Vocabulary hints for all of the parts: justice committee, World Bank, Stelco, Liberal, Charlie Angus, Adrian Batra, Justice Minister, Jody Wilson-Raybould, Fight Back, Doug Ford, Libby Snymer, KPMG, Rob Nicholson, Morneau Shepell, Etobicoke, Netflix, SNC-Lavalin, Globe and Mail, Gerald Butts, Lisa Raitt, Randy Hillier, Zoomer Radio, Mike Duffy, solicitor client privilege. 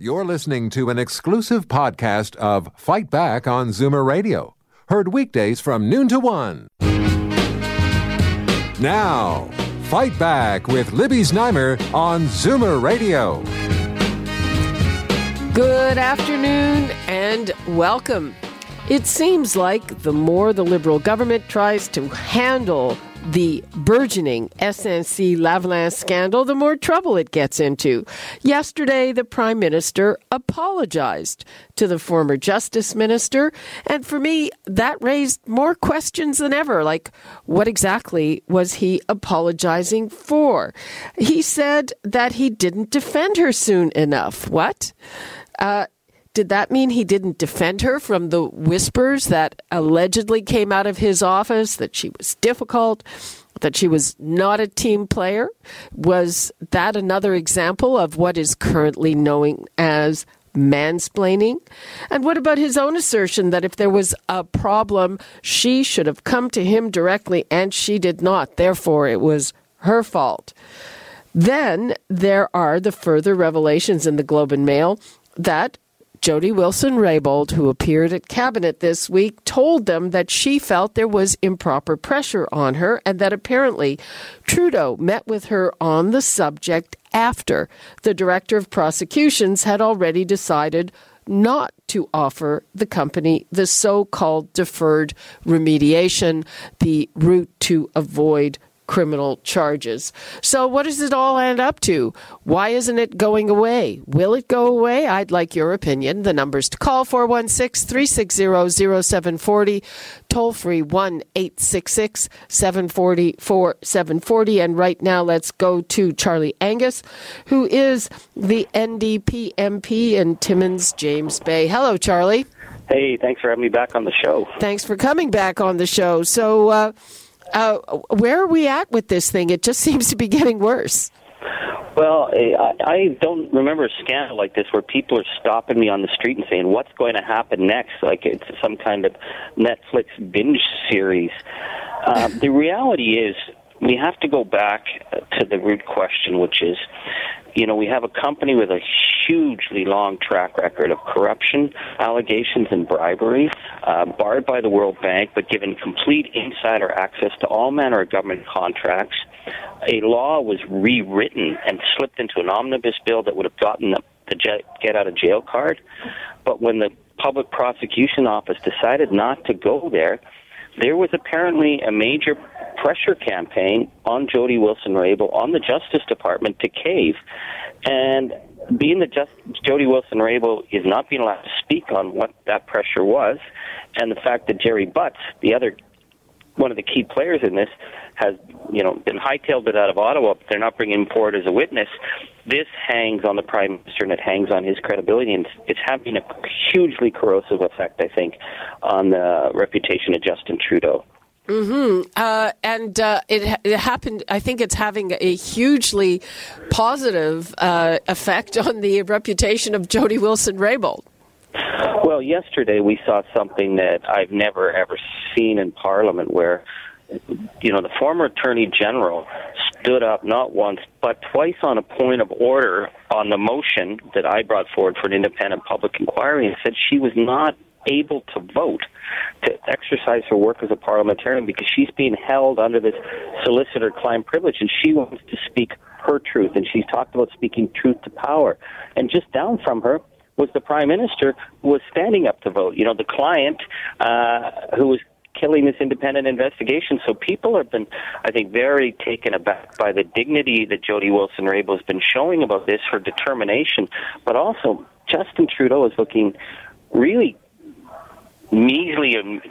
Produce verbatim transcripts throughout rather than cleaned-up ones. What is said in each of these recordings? You're listening to an exclusive podcast of Fight Back on Zoomer Radio. Heard weekdays from noon to one. Now, Fight Back with Libby Snymer on Zoomer Radio. Good afternoon and welcome. It seems like the more the Liberal government tries to handle the burgeoning S N C-Lavalin scandal, the more trouble it gets into. Yesterday, the Prime Minister apologized to the former Justice Minister. And for me, that raised more questions than ever. Like, what exactly was he apologizing for? He said that he didn't defend her soon enough. What? Uh, Did that mean he didn't defend her from the whispers that allegedly came out of his office, that she was difficult, that she was not a team player? Was that another example of what is currently known as mansplaining? And what about his own assertion that if there was a problem, she should have come to him directly and she did not? Therefore, it was her fault. Then there are the further revelations in the Globe and Mail that Jody Wilson-Raybould, who appeared at Cabinet this week, told them that she felt there was improper pressure on her and that apparently Trudeau met with her on the subject after the Director of Prosecutions had already decided not to offer the company the so-called deferred remediation, the route to avoid criminal charges. So what does it all end up to? Why isn't it going away? Will it go away? I'd like your opinion. The numbers to call, four one six, three six zero, zero seven four zero, toll free one eight six six, seven four zero, four seven four zero. And right now, let's go to Charlie Angus, who is the N D P M P in Timmins, James Bay. Hello, Charlie. Hey, thanks for having me back on the show. Thanks for coming back on the show. So, uh, Uh, where are we at with this thing? It just seems to be getting worse. Well, I, I don't remember a scandal like this where people are stopping me on the street and saying, what's going to happen next? Like it's some kind of Netflix binge series. Uh, the reality is we have to go back to the root question, which is, you know, we have a company with a hugely long track record of corruption, allegations, and bribery, uh, barred by the World Bank, but given complete insider access to all manner of government contracts. A law was rewritten and slipped into an omnibus bill that would have gotten the, the get-out-of-jail card. But when the Public Prosecution Office decided not to go there, there was apparently a major pressure campaign on Jody Wilson-Raybould, on the Justice Department, to cave. And being that just, Jody Wilson-Raybould is not being allowed to speak on what that pressure was, and the fact that Jerry Butts, the other one of the key players in this, has you know been hightailed it out of Ottawa, but they're not bringing him forward as a witness, this hangs on the Prime Minister and it hangs on his credibility, and it's having a hugely corrosive effect, I think, on the reputation of Justin Trudeau. Mm-hmm. Uh, and uh, it, it happened, I think it's having a hugely positive uh, effect on the reputation of Jody Wilson-Raybould. Well, yesterday we saw something that I've never, ever seen in Parliament where, you know, the former Attorney General stood up not once but twice on a point of order on the motion that I brought forward for an independent public inquiry and said she was not able to vote, to exercise her work as a parliamentarian because she's being held under this solicitor client privilege and she wants to speak her truth. And she's talked about speaking truth to power. And just down from her was the Prime Minister who was standing up to vote. You know, the client uh, who was killing this independent investigation. So people have been, I think, very taken aback by the dignity that Jody Wilson-Raybould has been showing about this, her determination. But also, Justin Trudeau is looking really measly and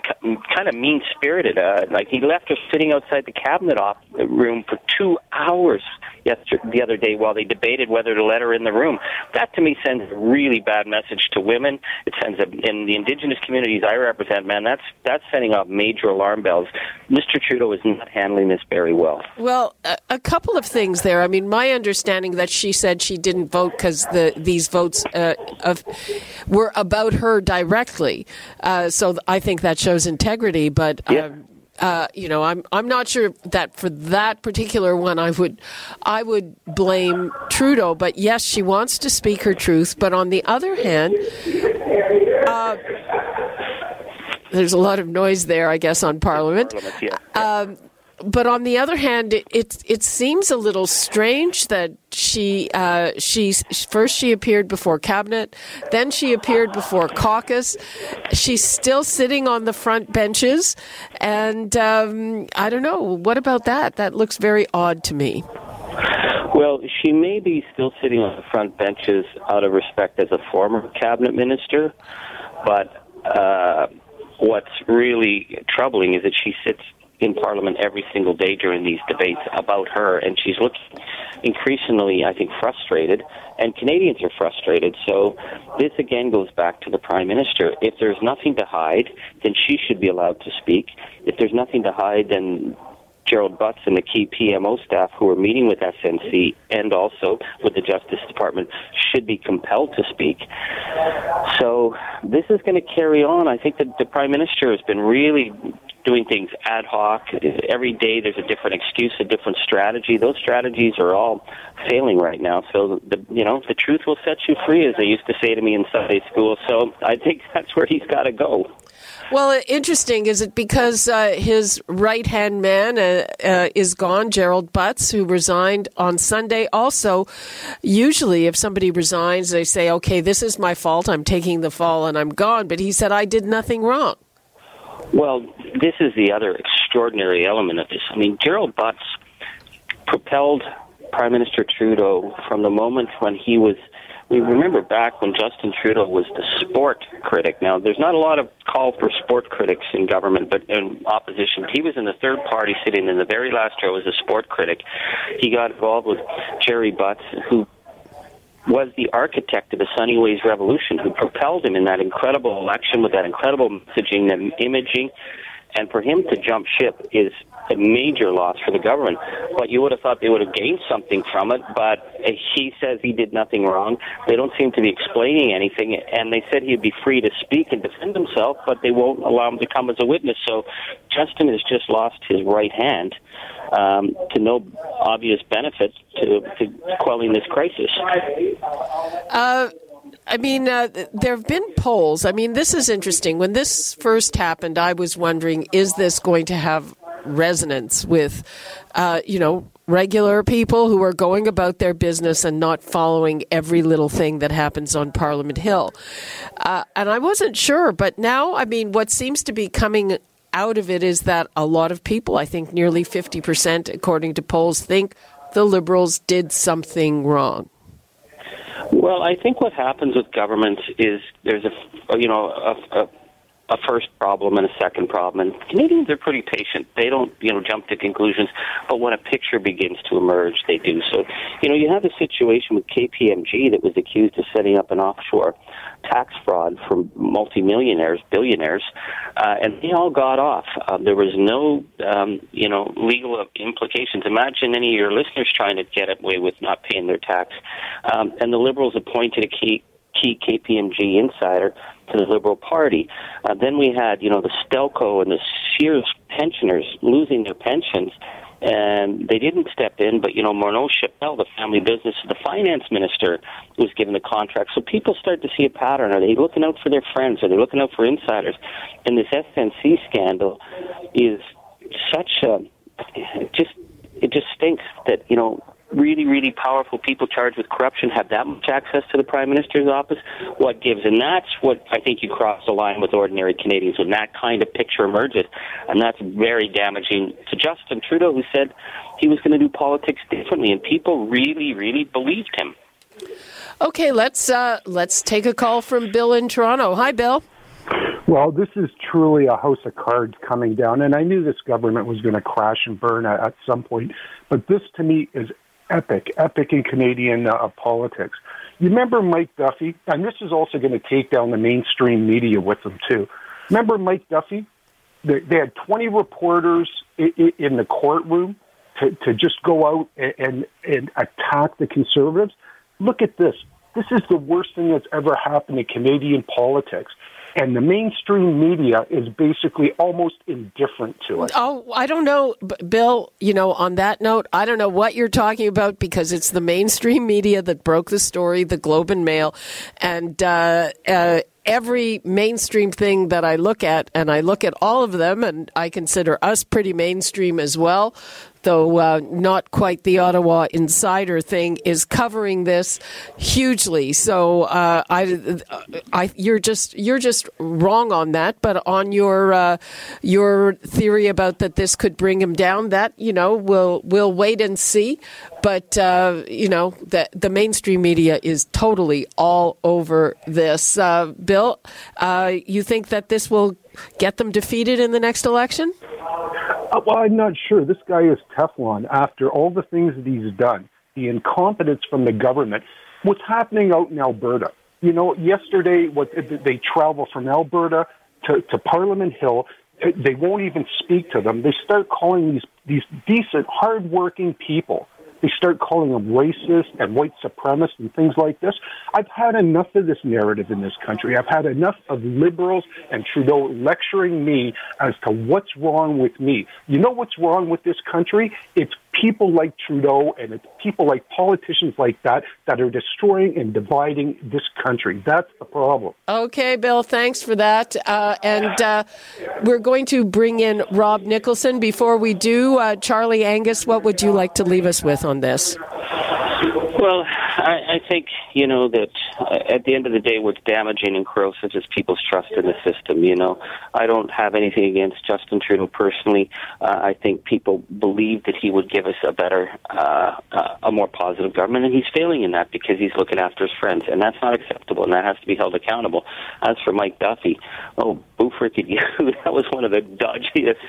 kind of mean-spirited. Uh, like he left her sitting outside the cabinet op- room for two hours yesterday, the other day while they debated whether to let her in the room. That, to me, sends a really bad message to women. It sends a, in the Indigenous communities I represent, man, that's that's sending off major alarm bells. Mister Trudeau is not handling this very well. Well, a, a couple of things there. I mean, my understanding that she said she didn't vote because the these votes uh, of were about her directly. Uh, So I think that shows integrity, but um, yeah. uh, you know, I'm I'm not sure that for that particular one, I would I would blame Trudeau. But yes, she wants to speak her truth. But on the other hand, uh, there's a lot of noise there, I guess, on Parliament. Parliament yeah. um, But on the other hand, it, it it seems a little strange that she uh, she first she appeared before cabinet, then she appeared before caucus. She's still sitting on the front benches, and um, I don't know. What about that? That looks very odd to me. Well, she may be still sitting on the front benches out of respect as a former cabinet minister, but uh, what's really troubling is that she sits in Parliament every single day during these debates about her, and she's looking increasingly, I think, frustrated, and Canadians are frustrated. So this again goes back to the Prime Minister. If there's nothing to hide, then she should be allowed to speak. If there's nothing to hide, then Gerald Butts and the key P M O staff who are meeting with S N C and also with the Justice Department should be compelled to speak. So this is going to carry on. I think that the Prime Minister has been really doing things ad hoc. Every day there's a different excuse, a different strategy. Those strategies are all failing right now. So, the, you know, the truth will set you free, as they used to say to me in Sunday school. So I think that's where he's got to go. Well, interesting. Is it because uh, his right-hand man uh, uh, is gone, Gerald Butts, who resigned on Sunday? Also, usually if somebody resigns, they say, okay, this is my fault. I'm taking the fall and I'm gone. But he said, I did nothing wrong. Well, this is the other extraordinary element of this. I mean, Gerald Butts propelled Prime Minister Trudeau from the moment when he was... We remember back when Justin Trudeau was the sport critic. Now, there's not a lot of call for sport critics in government, but in opposition. He was in the third party sitting in the very last row as a sport critic. He got involved with Jerry Butts, who was the architect of the Sunny Ways Revolution, who propelled him in that incredible election with that incredible messaging and imaging. And for him to jump ship is a major loss for the government. But you would have thought they would have gained something from it, but he says he did nothing wrong. They don't seem to be explaining anything, and they said he'd be free to speak and defend himself, but they won't allow him to come as a witness. So Justin has just lost his right hand um, to no obvious benefit to, to quelling this crisis. Uh I mean, uh, there have been polls. I mean, this is interesting. When this first happened, I was wondering, is this going to have resonance with, uh, you know, regular people who are going about their business and not following every little thing that happens on Parliament Hill? Uh, and I wasn't sure. But now, I mean, what seems to be coming out of it is that a lot of people, I think nearly fifty percent, according to polls, think the Liberals did something wrong. Well, I think what happens with governments is there's a, you know, a, a, a first problem and a second problem. And Canadians are pretty patient. They don't, you know, jump to conclusions. But when a picture begins to emerge, they do. So, you know, you have a situation with K P M G that was accused of setting up an offshore tax fraud for multimillionaires, billionaires, uh, and they all got off. Uh, there was no, um, you know, legal implications. Imagine any of your listeners trying to get away with not paying their tax. Um, and the Liberals appointed a key, key K P M G insider to the Liberal Party. Uh, then we had, you know, the Stelco and the Sears pensioners losing their pensions. And they didn't step in, but, you know, Morneau Shepell, the family business, the finance minister, was given the contract. So people start to see a pattern. Are they looking out for their friends? Are they looking out for insiders? And this S N C scandal is such a, it just, it just stinks that, you know, really, really powerful people charged with corruption have that much access to the Prime Minister's office. What gives? And that's what I think you cross the line with ordinary Canadians when that kind of picture emerges. And that's very damaging to Justin Trudeau, who said he was going to do politics differently. And people really, really believed him. Okay, let's uh, let's take a call from Bill in Toronto. Hi, Bill. Well, this is truly a house of cards coming down. And I knew this government was going to crash and burn at, at some point. But this, to me, is Epic, epic in Canadian uh, politics. You remember Mike Duffy? And this is also going to take down the mainstream media with them, too. Remember Mike Duffy? They, they had twenty reporters in, in the courtroom to, to just go out and, and attack the Conservatives. Look at this. This is the worst thing that's ever happened in Canadian politics. and the mainstream media is basically almost indifferent to it. Oh, I don't know, Bill, you know, on that note, I don't know what you're talking about, because it's the mainstream media that broke the story, the Globe and Mail, and uh, uh, every mainstream thing that I look at, and I look at all of them, and I consider us pretty mainstream as well, though uh, not quite the Ottawa Insider thing, is covering this hugely. So uh, I, I, you're just you're just wrong on that. But on your uh, your theory about that this could bring him down, that, you know, we'll we'll wait and see. But uh, you know, the the mainstream media is totally all over this. Uh, Bill, uh, you think that this will get them defeated in the next election? Uh, well, I'm not sure. This guy is Teflon. After all the things that he's done, the incompetence from the government, what's happening out in Alberta. You know, yesterday what, they travel from Alberta to, to Parliament Hill. They won't even speak to them. They start calling these, these decent, hardworking people. They start calling them racist and white supremacist and things like this. I've had enough of this narrative in this country. I've had enough of Liberals and Trudeau lecturing me as to what's wrong with me. You know what's wrong with this country? It's people like Trudeau and it's people like politicians like that that are destroying and dividing this country. That's the problem. Okay, Bill, thanks for that. Uh, and uh, we're going to bring in Rob Nicholson. Before we do, uh, Charlie Angus, what would you like to leave us with on this? Well, I, I think, you know, that uh, at the end of the day, what's damaging and corrosive is people's trust in the system, you know. I don't have anything against Justin Trudeau personally. Uh, I think people believe that he would give us a better, uh, uh, a more positive government, and he's failing in that because he's looking after his friends, and that's not acceptable, and that has to be held accountable. As for Mike Duffy, oh, boofricky, that was one of the dodgiest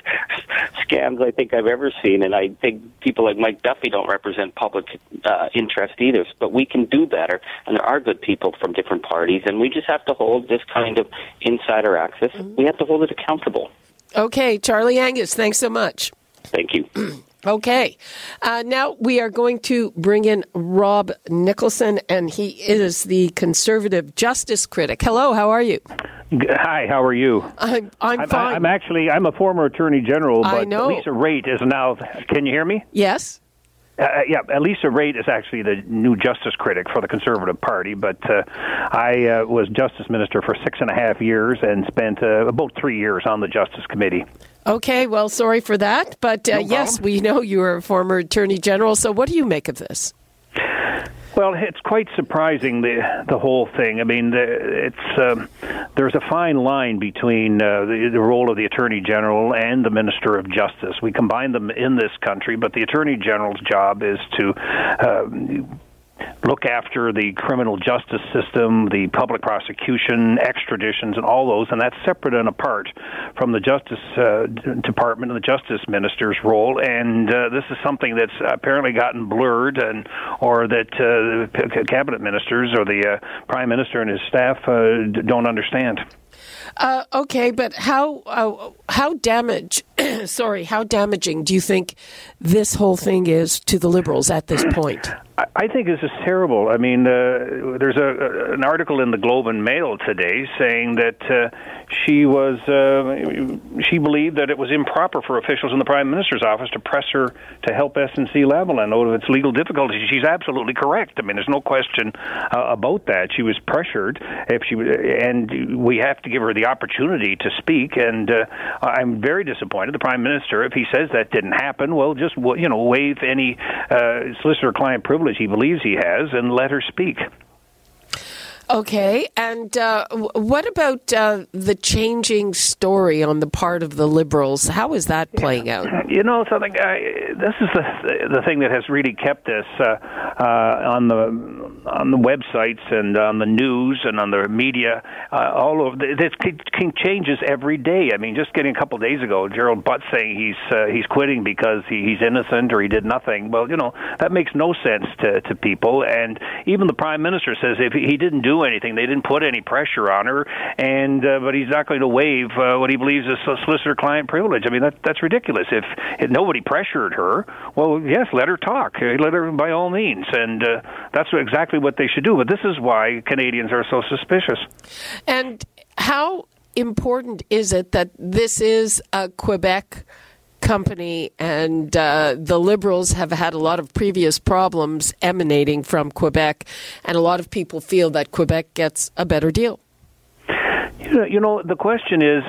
scams I think I've ever seen, and I think people like Mike Duffy don't represent public uh, interest either, but we can do better, and there are good people from different parties, and we just have to hold this kind of insider access. Mm-hmm. We have to hold it accountable. Okay, Charlie Angus, thanks so much. Thank you. Okay. Uh, now we are going to bring in Rob Nicholson, and he is the conservative justice critic. Hello, how are you? Hi, how are you? I'm I'm, I'm fine. I'm actually, I'm a former attorney general, but I know. Lisa Raitt is now, can you hear me? Yes. Uh, yeah, Lisa Raitt is actually the new justice critic for the Conservative Party, but uh, I uh, was Justice Minister for six and a half years and spent uh, about three years on the Justice Committee. Okay, well, sorry for that, but uh, no yes, we know you are a former Attorney General, so what do you make of this? Well, it's quite surprising, the the whole thing. I mean, it's um, there's a fine line between uh, the, the role of the Attorney General and the Minister of Justice. We combine them in this country, but the Attorney General's job is to um, look after the criminal justice system, the public prosecution, extraditions, and all those, and that's separate and apart from the Justice uh, Department and the Justice Minister's role, and uh, this is something that's apparently gotten blurred, and or that uh, cabinet ministers or the uh, Prime Minister and his staff uh, don't understand. Uh, okay, but how uh, how damage? sorry, how damaging do you think this whole thing is to the Liberals at this point? I think this is terrible. I mean, uh, there's a, an article in the Globe and Mail today saying that uh, she was uh, she believed that it was improper for officials in the Prime Minister's office to press her to help S N C Lavalin out of its legal difficulties. She's absolutely correct. I mean, there's no question uh, about that. She was pressured, if she and we have to give her the opportunity to speak. And uh, I'm very disappointed. The Prime Minister, if he says that didn't happen, well, just you know, waive any uh, solicitor client privilege he believes he has, and let her speak. Okay, and uh, what about uh, the changing story on the part of the Liberals? How is that playing yeah. out? You know, something. I, this is the the thing that has really kept this uh, uh, on the on the websites and on the news and on the media. Uh, all over this changes every day. I mean, just getting a couple of days ago, Gerald Butts saying he's uh, he's quitting because he, he's innocent or he did nothing. Well, you know, that makes no sense to to people. And even the Prime Minister says if he didn't do anything. They didn't put any pressure on her, and uh, but he's not going to waive uh, what he believes is solicitor client privilege. I mean, that, that's ridiculous. If, if nobody pressured her, well, yes, let her talk. Let her by all means, and uh, that's exactly what they should do. But this is why Canadians are so suspicious. And how important is it that this is a Quebec company, and uh, the Liberals have had a lot of previous problems emanating from Quebec, and a lot of people feel that Quebec gets a better deal? You know, the question is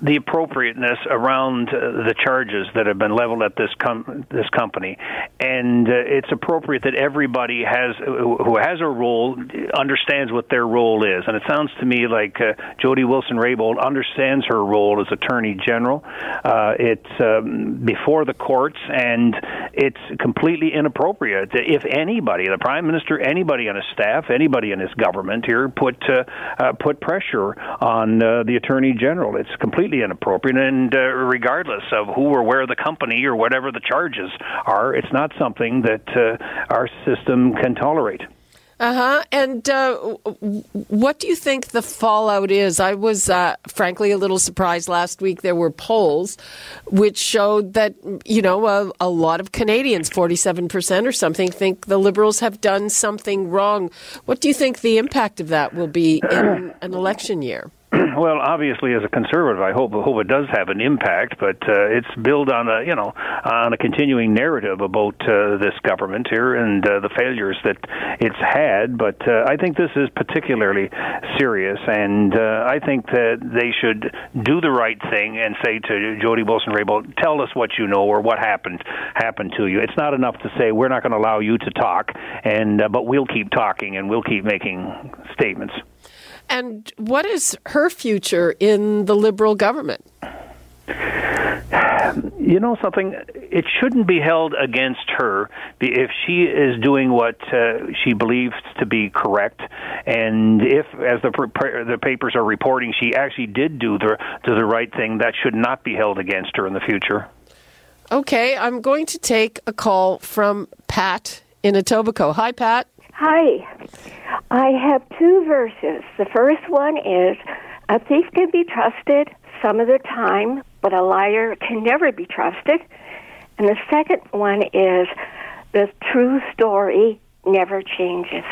the appropriateness around uh, the charges that have been leveled at this com- this company, and uh, it's appropriate that everybody has who has a role understands what their role is. And it sounds to me like uh, Jody Wilson-Raybould understands her role as Attorney General. Uh, it's um, before the courts, and it's completely inappropriate if anybody, the Prime Minister, anybody on his staff, anybody in his government here, put uh, uh, put pressure on uh, the Attorney General. It's completely inappropriate, and uh, regardless of who or where the company or whatever the charges are, it's not something that uh, our system can tolerate. Uh-huh. And uh, what do you think the fallout is? I was, uh, frankly, a little surprised last week. There were polls which showed that, you know, a, a lot of Canadians, forty-seven percent or something, think the Liberals have done something wrong. What do you think the impact of that will be in an election year? Well, obviously, as a conservative, I hope hope it does have an impact, but uh, it's built on a you know on a continuing narrative about uh, this government here and uh, the failures that it's had. But uh, I think this is particularly serious, and uh, I think that they should do the right thing and say to Jody Wilson-Raybould, "Tell us what you know or what happened happened to you." It's not enough to say we're not going to allow you to talk, and uh, but we'll keep talking and we'll keep making statements. And what is her future in the Liberal government? You know something? It shouldn't be held against her if she is doing what uh, she believes to be correct, and if, as the the papers are reporting, she actually did do the do the right thing. That should not be held against her in the future. Okay, I'm going to take a call from Pat in Etobicoke. Hi, Pat. Hi. I have two verses. The first one is, a thief can be trusted some of the time, but a liar can never be trusted. And the second one is, the true story never changes.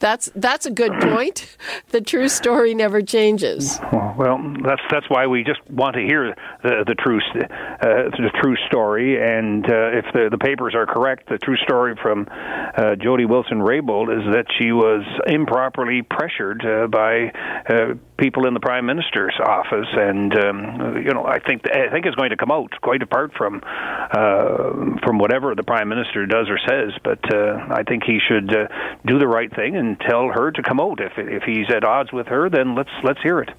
that's that's a good point. The true story never changes. Well, that's that's why we just want to hear the the true uh, the true story. And uh, if the the papers are correct, the true story from uh, Jody Wilson-Raybould is that she was improperly pressured uh, by uh, people in the Prime Minister's office. And um, you know, I think I think it's going to come out quite apart from uh, from whatever the Prime Minister does or says. But uh, I think he should. Uh, do the right thing and tell her to come out. If if he's at odds with her, then let's let's hear it.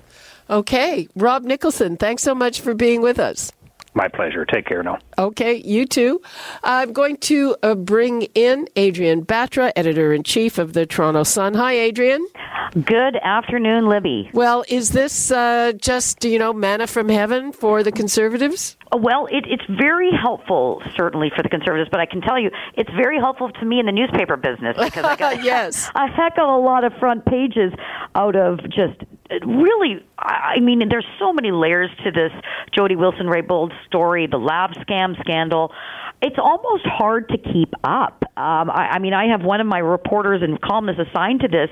Okay. Rob Nicholson, thanks so much for being with us. My pleasure. Take care now. Okay, you too. I'm going to uh, bring in Adrian Batra, editor-in-chief of the Toronto Sun. Hi, Adrian. Good afternoon, Libby. Well, is this uh, just, you know, manna from heaven for the Conservatives? Well, it, it's very helpful, certainly, for the Conservatives, but I can tell you it's very helpful to me in the newspaper business because I got yes. a heck of a lot of front pages out of just really, I mean, there's so many layers to this Jody Wilson-Raybould story, the lab scam scandal. It's almost hard to keep up. Um, I, I mean, I have one of my reporters and columnists assigned to this,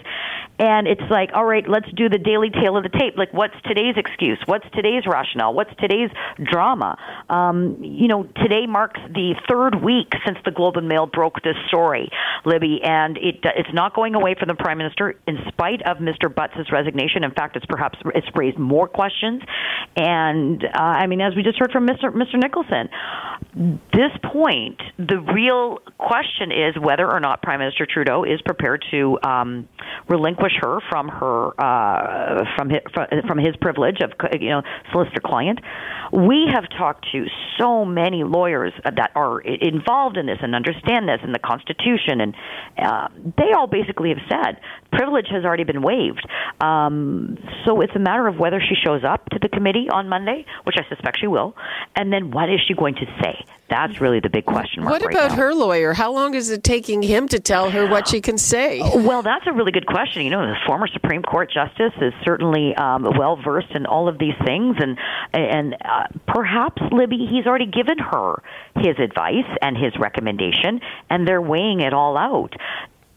and it's like, all right, let's do the daily tale of the tape. Like, what's today's excuse? What's today's rationale? What's today's drama? Um, you know, today marks the third week since the Globe and Mail broke this story, Libby, and it it's not going away from the Prime Minister in spite of Mister Butts' resignation. In fact, it's perhaps it's raised more questions. And, uh, I mean, as we just heard from Mister Mister Nicholson, this point, the real question is whether or not Prime Minister Trudeau is prepared to um, relinquish her from her uh, from his, from his privilege of, you know, solicitor client. We have talked to so many lawyers that are involved in this and understand this in the Constitution, and uh, they all basically have said privilege has already been waived. Um, so it's a matter of whether she shows up to the committee on Monday, which I suspect she will, and then what is she going to say? That's really the big question mark right now. What about her lawyer? How long is it taking him to tell her what she can say? Well, that's a really good question. You know, the former Supreme Court justice is certainly um, well-versed in all of these things, and and uh, perhaps, Libby, he's already given her his advice and his recommendation, and they're weighing it all out.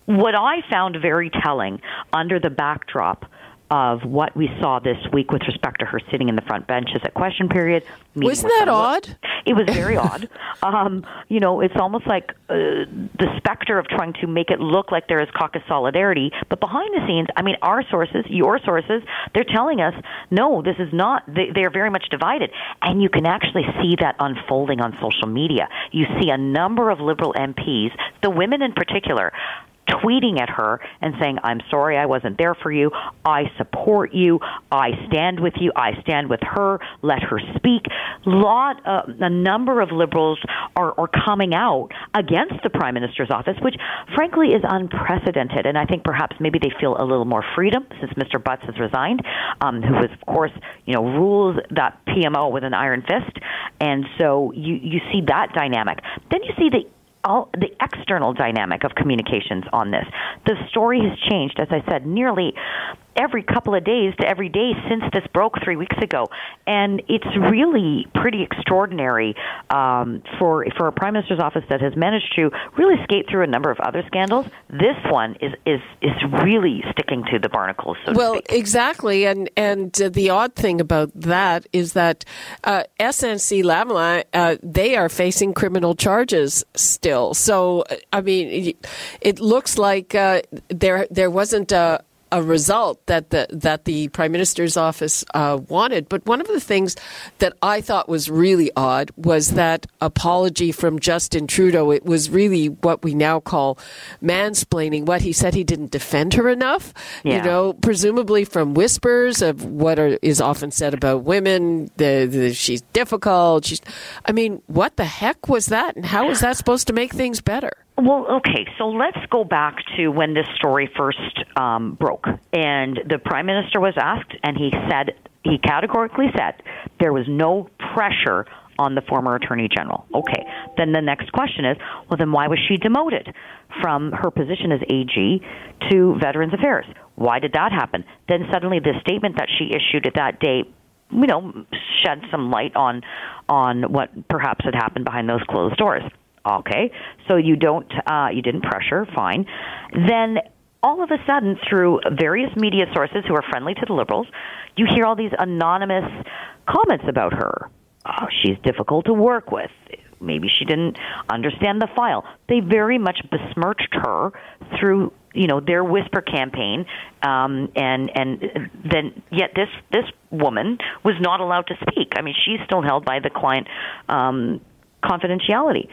What I found very telling under the backdrop of what we saw this week with respect to her sitting in the front benches at question period. Wasn't that odd? It was very odd. Um, you know, it's almost like uh, the specter of trying to make it look like there is caucus solidarity. But behind the scenes, I mean, our sources, your sources, they're telling us, no, this is not, they, they're very much divided. And you can actually see that unfolding on social media. You see a number of Liberal M Ps, the women in particular, tweeting at her and saying, I'm sorry I wasn't there for you. I support you. I stand with you. I stand with her. Let her speak. Lot, uh, a number of Liberals are, are coming out against the Prime Minister's office, which frankly is unprecedented. And I think perhaps maybe they feel a little more freedom since Mister Butts has resigned, um, who was, of course, you know, rules that P M O with an iron fist. And so you, you see that dynamic. Then you see the All the external dynamic of communications on this. The story has changed, as I said, nearly every couple of days to every day since this broke three weeks ago. And it's really pretty extraordinary um, for for a Prime Minister's office that has managed to really skate through a number of other scandals. This one is is, is really sticking to the barnacles, so well, to speak. Well, exactly. And, and uh, the odd thing about that is that uh, S N C-Lavalin, uh, they are facing criminal charges still. So, I mean, it looks like uh, there there wasn't a, a result that the that the Prime Minister's office uh, wanted. But one of the things that I thought was really odd was that apology from Justin Trudeau. It was really what we now call mansplaining. What he said, he didn't defend her enough. Yeah. You know, presumably from whispers of what are, is often said about women. The, the, she's difficult. She's, I mean, what the heck was that? And how is that supposed to make things better? Well, okay, so let's go back to when this story first um, broke. And the Prime Minister was asked, and he said, he categorically said, there was no pressure on the former Attorney General. Okay, then the next question is, well, then why was she demoted from her position as A G to Veterans Affairs? Why did that happen? Then suddenly the statement that she issued at that day, you know, shed some light on on what perhaps had happened behind those closed doors. Okay, so you don't, uh, you didn't pressure, fine. Then all of a sudden, through various media sources who are friendly to the Liberals, you hear all these anonymous comments about her. Oh, she's difficult to work with. Maybe she didn't understand the file. They very much besmirched her through, you know, their whisper campaign, um, and and then yet this this woman was not allowed to speak. I mean, she's still held by the client. Um, confidentiality.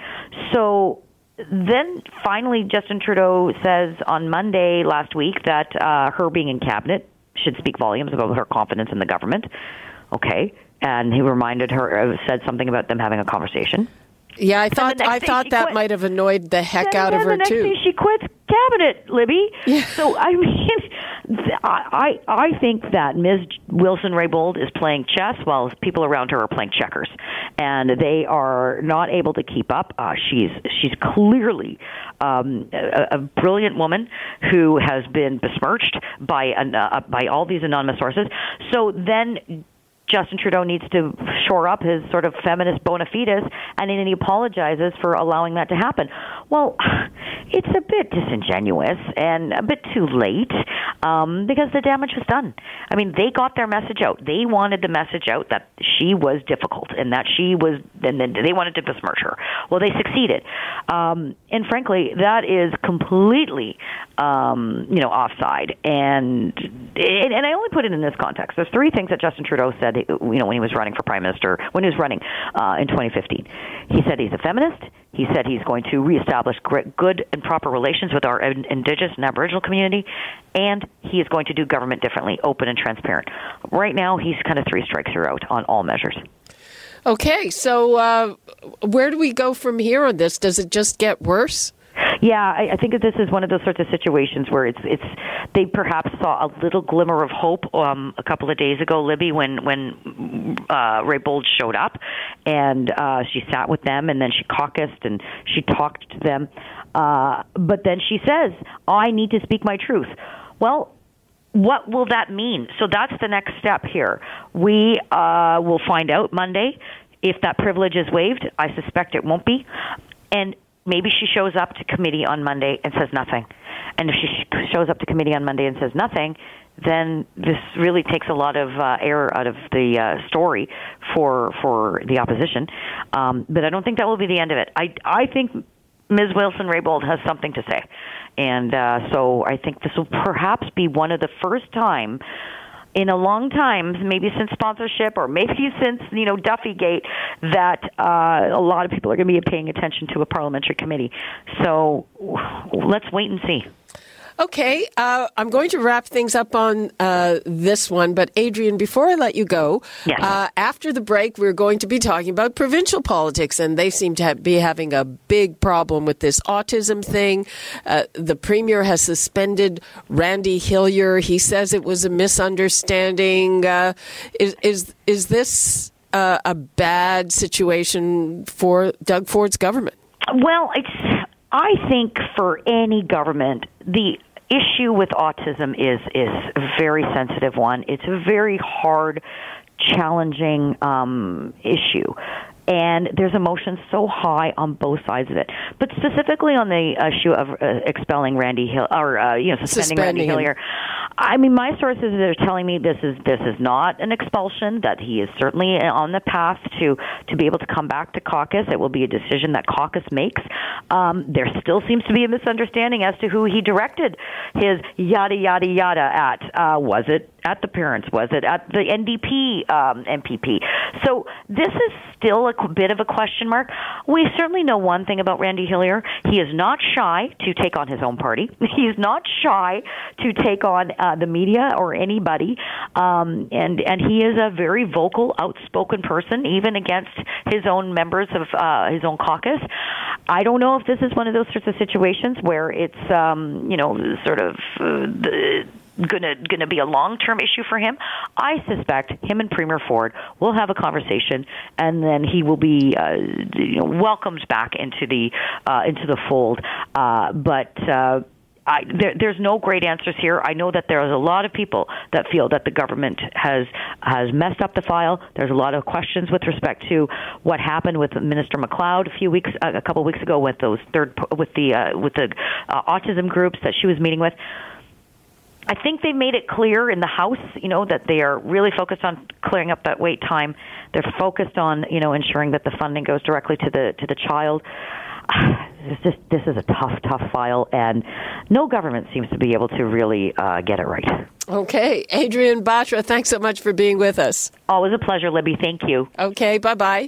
So then finally Justin Trudeau says on Monday last week that uh, her being in cabinet should speak volumes about her confidence in the government. Okay. And he reminded her, said something about them having a conversation. Yeah, I thought I thought that quit. might have annoyed the heck then, out yeah, of her, the next too. Thing she quits cabinet, Libby. Yeah. So, I mean, I, I think that Miz Wilson-Raybould is playing chess while people around her are playing checkers. And they are not able to keep up. Uh, she's she's clearly um, a, a brilliant woman who has been besmirched by, an, uh, by all these anonymous sources. So then Justin Trudeau needs to shore up his sort of feminist bona fides, and then he apologizes for allowing that to happen. Well, it's a bit disingenuous and a bit too late um, because the damage was done. I mean, they got their message out. They wanted the message out that she was difficult and that she was, and then they wanted to besmirch her. Well, they succeeded. Um, and frankly, that is completely, um, you know, offside. And, and I only put it in this context. There's three things that Justin Trudeau said, you know, when he was running for Prime Minister, when he was running uh, in twenty fifteen. He said he's a feminist. He said he's going to reestablish good and proper relations with our Indigenous and Aboriginal community, and he is going to do government differently, open and transparent. Right now, he's kind of three strikes out on all measures. Okay, so uh, where do we go from here on this? Does it just get worse? Yeah, I, I think that this is one of those sorts of situations where it's it's they perhaps saw a little glimmer of hope um, a couple of days ago, Libby, when when uh, Raybould showed up and uh, she sat with them and then she caucused and she talked to them. Uh, but then she says, I need to speak my truth. Well, what will that mean? So that's the next step here. We uh, will find out Monday if that privilege is waived. I suspect it won't be. And maybe she shows up to committee on Monday and says nothing. And if she shows up to committee on Monday and says nothing, then this really takes a lot of uh, air out of the uh, story for for the opposition. Um, but I don't think that will be the end of it. I, I think Miz Wilson-Raybould has something to say. And uh, so I think this will perhaps be one of the first time in a long time, maybe since sponsorship or maybe since, you know, Duffygate, that uh, a lot of people are going to be paying attention to a parliamentary committee. So let's wait and see. Okay, uh, I'm going to wrap things up on uh, this one, but Adrian, before I let you go, yes. uh, after the break, we're going to be talking about provincial politics, and they seem to have, be having a big problem with this autism thing. Uh, the Premier has suspended Randy Hillier. He says it was a misunderstanding. Uh, is, is, is this uh, a bad situation for Doug Ford's government? Well, it's... I think for any government, the issue with autism is is a very sensitive one. It's a very hard, challenging um, issue. And there's emotions so high on both sides of it. But specifically on the issue of uh, expelling Randy Hill, or uh, you know, suspending, suspending Randy Hillier. I mean, my sources are telling me this is this is not an expulsion, that he is certainly on the path to, to be able to come back to caucus. It will be a decision that caucus makes. Um, there still seems to be a misunderstanding as to who he directed his yada, yada, yada at. Uh, was it at the parents? Was it at the N D P um, M P P? So this is still a bit of a question mark. We certainly know one thing about Randy Hillier. He is not shy to take on his own party. He's not shy to take on uh, the media or anybody. Um, and, and he is a very vocal, outspoken person, even against his own members of uh, his own caucus. I don't know if this is one of those sorts of situations where it's, um, you know, sort of... Uh, the, Gonna gonna be a long term issue for him. I suspect him and Premier Ford will have a conversation, and then he will be uh, you know, welcomed back into the uh, into the fold. Uh, but uh, I, there, there's no great answers here. I know that there is a lot of people that feel that the government has has messed up the file. There's a lot of questions with respect to what happened with Minister McLeod a few weeks uh, a couple of weeks ago with those third with the uh, with the uh, autism groups that she was meeting with. I think they made it clear in the House, you know, that they are really focused on clearing up that wait time. They're focused on, you know, ensuring that the funding goes directly to the to the child. It's just, this is a tough, tough file, and no government seems to be able to really uh, get it right. Okay. Adrian Batra, thanks so much for being with us. Always a pleasure, Libby. Thank you. Okay. Bye-bye.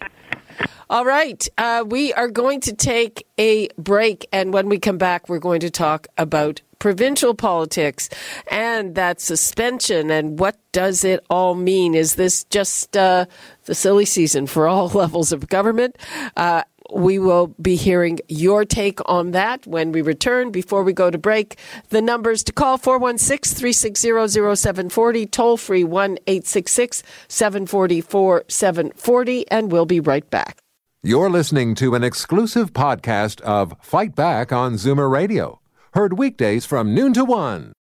All right. Uh, we are going to take a break, and when we come back, we're going to talk about provincial politics and that suspension, and what does it all mean? Is this just uh, the silly season for all levels of government? Uh, we will be hearing your take on that when we return. Before we go to break, the numbers to call: four one six, three six zero, zero seven four zero, toll free one eight six six, seven four four, seven four zero, and we'll be right back. You're listening to an exclusive podcast of Fight Back on Zoomer Radio. Heard weekdays from noon to one.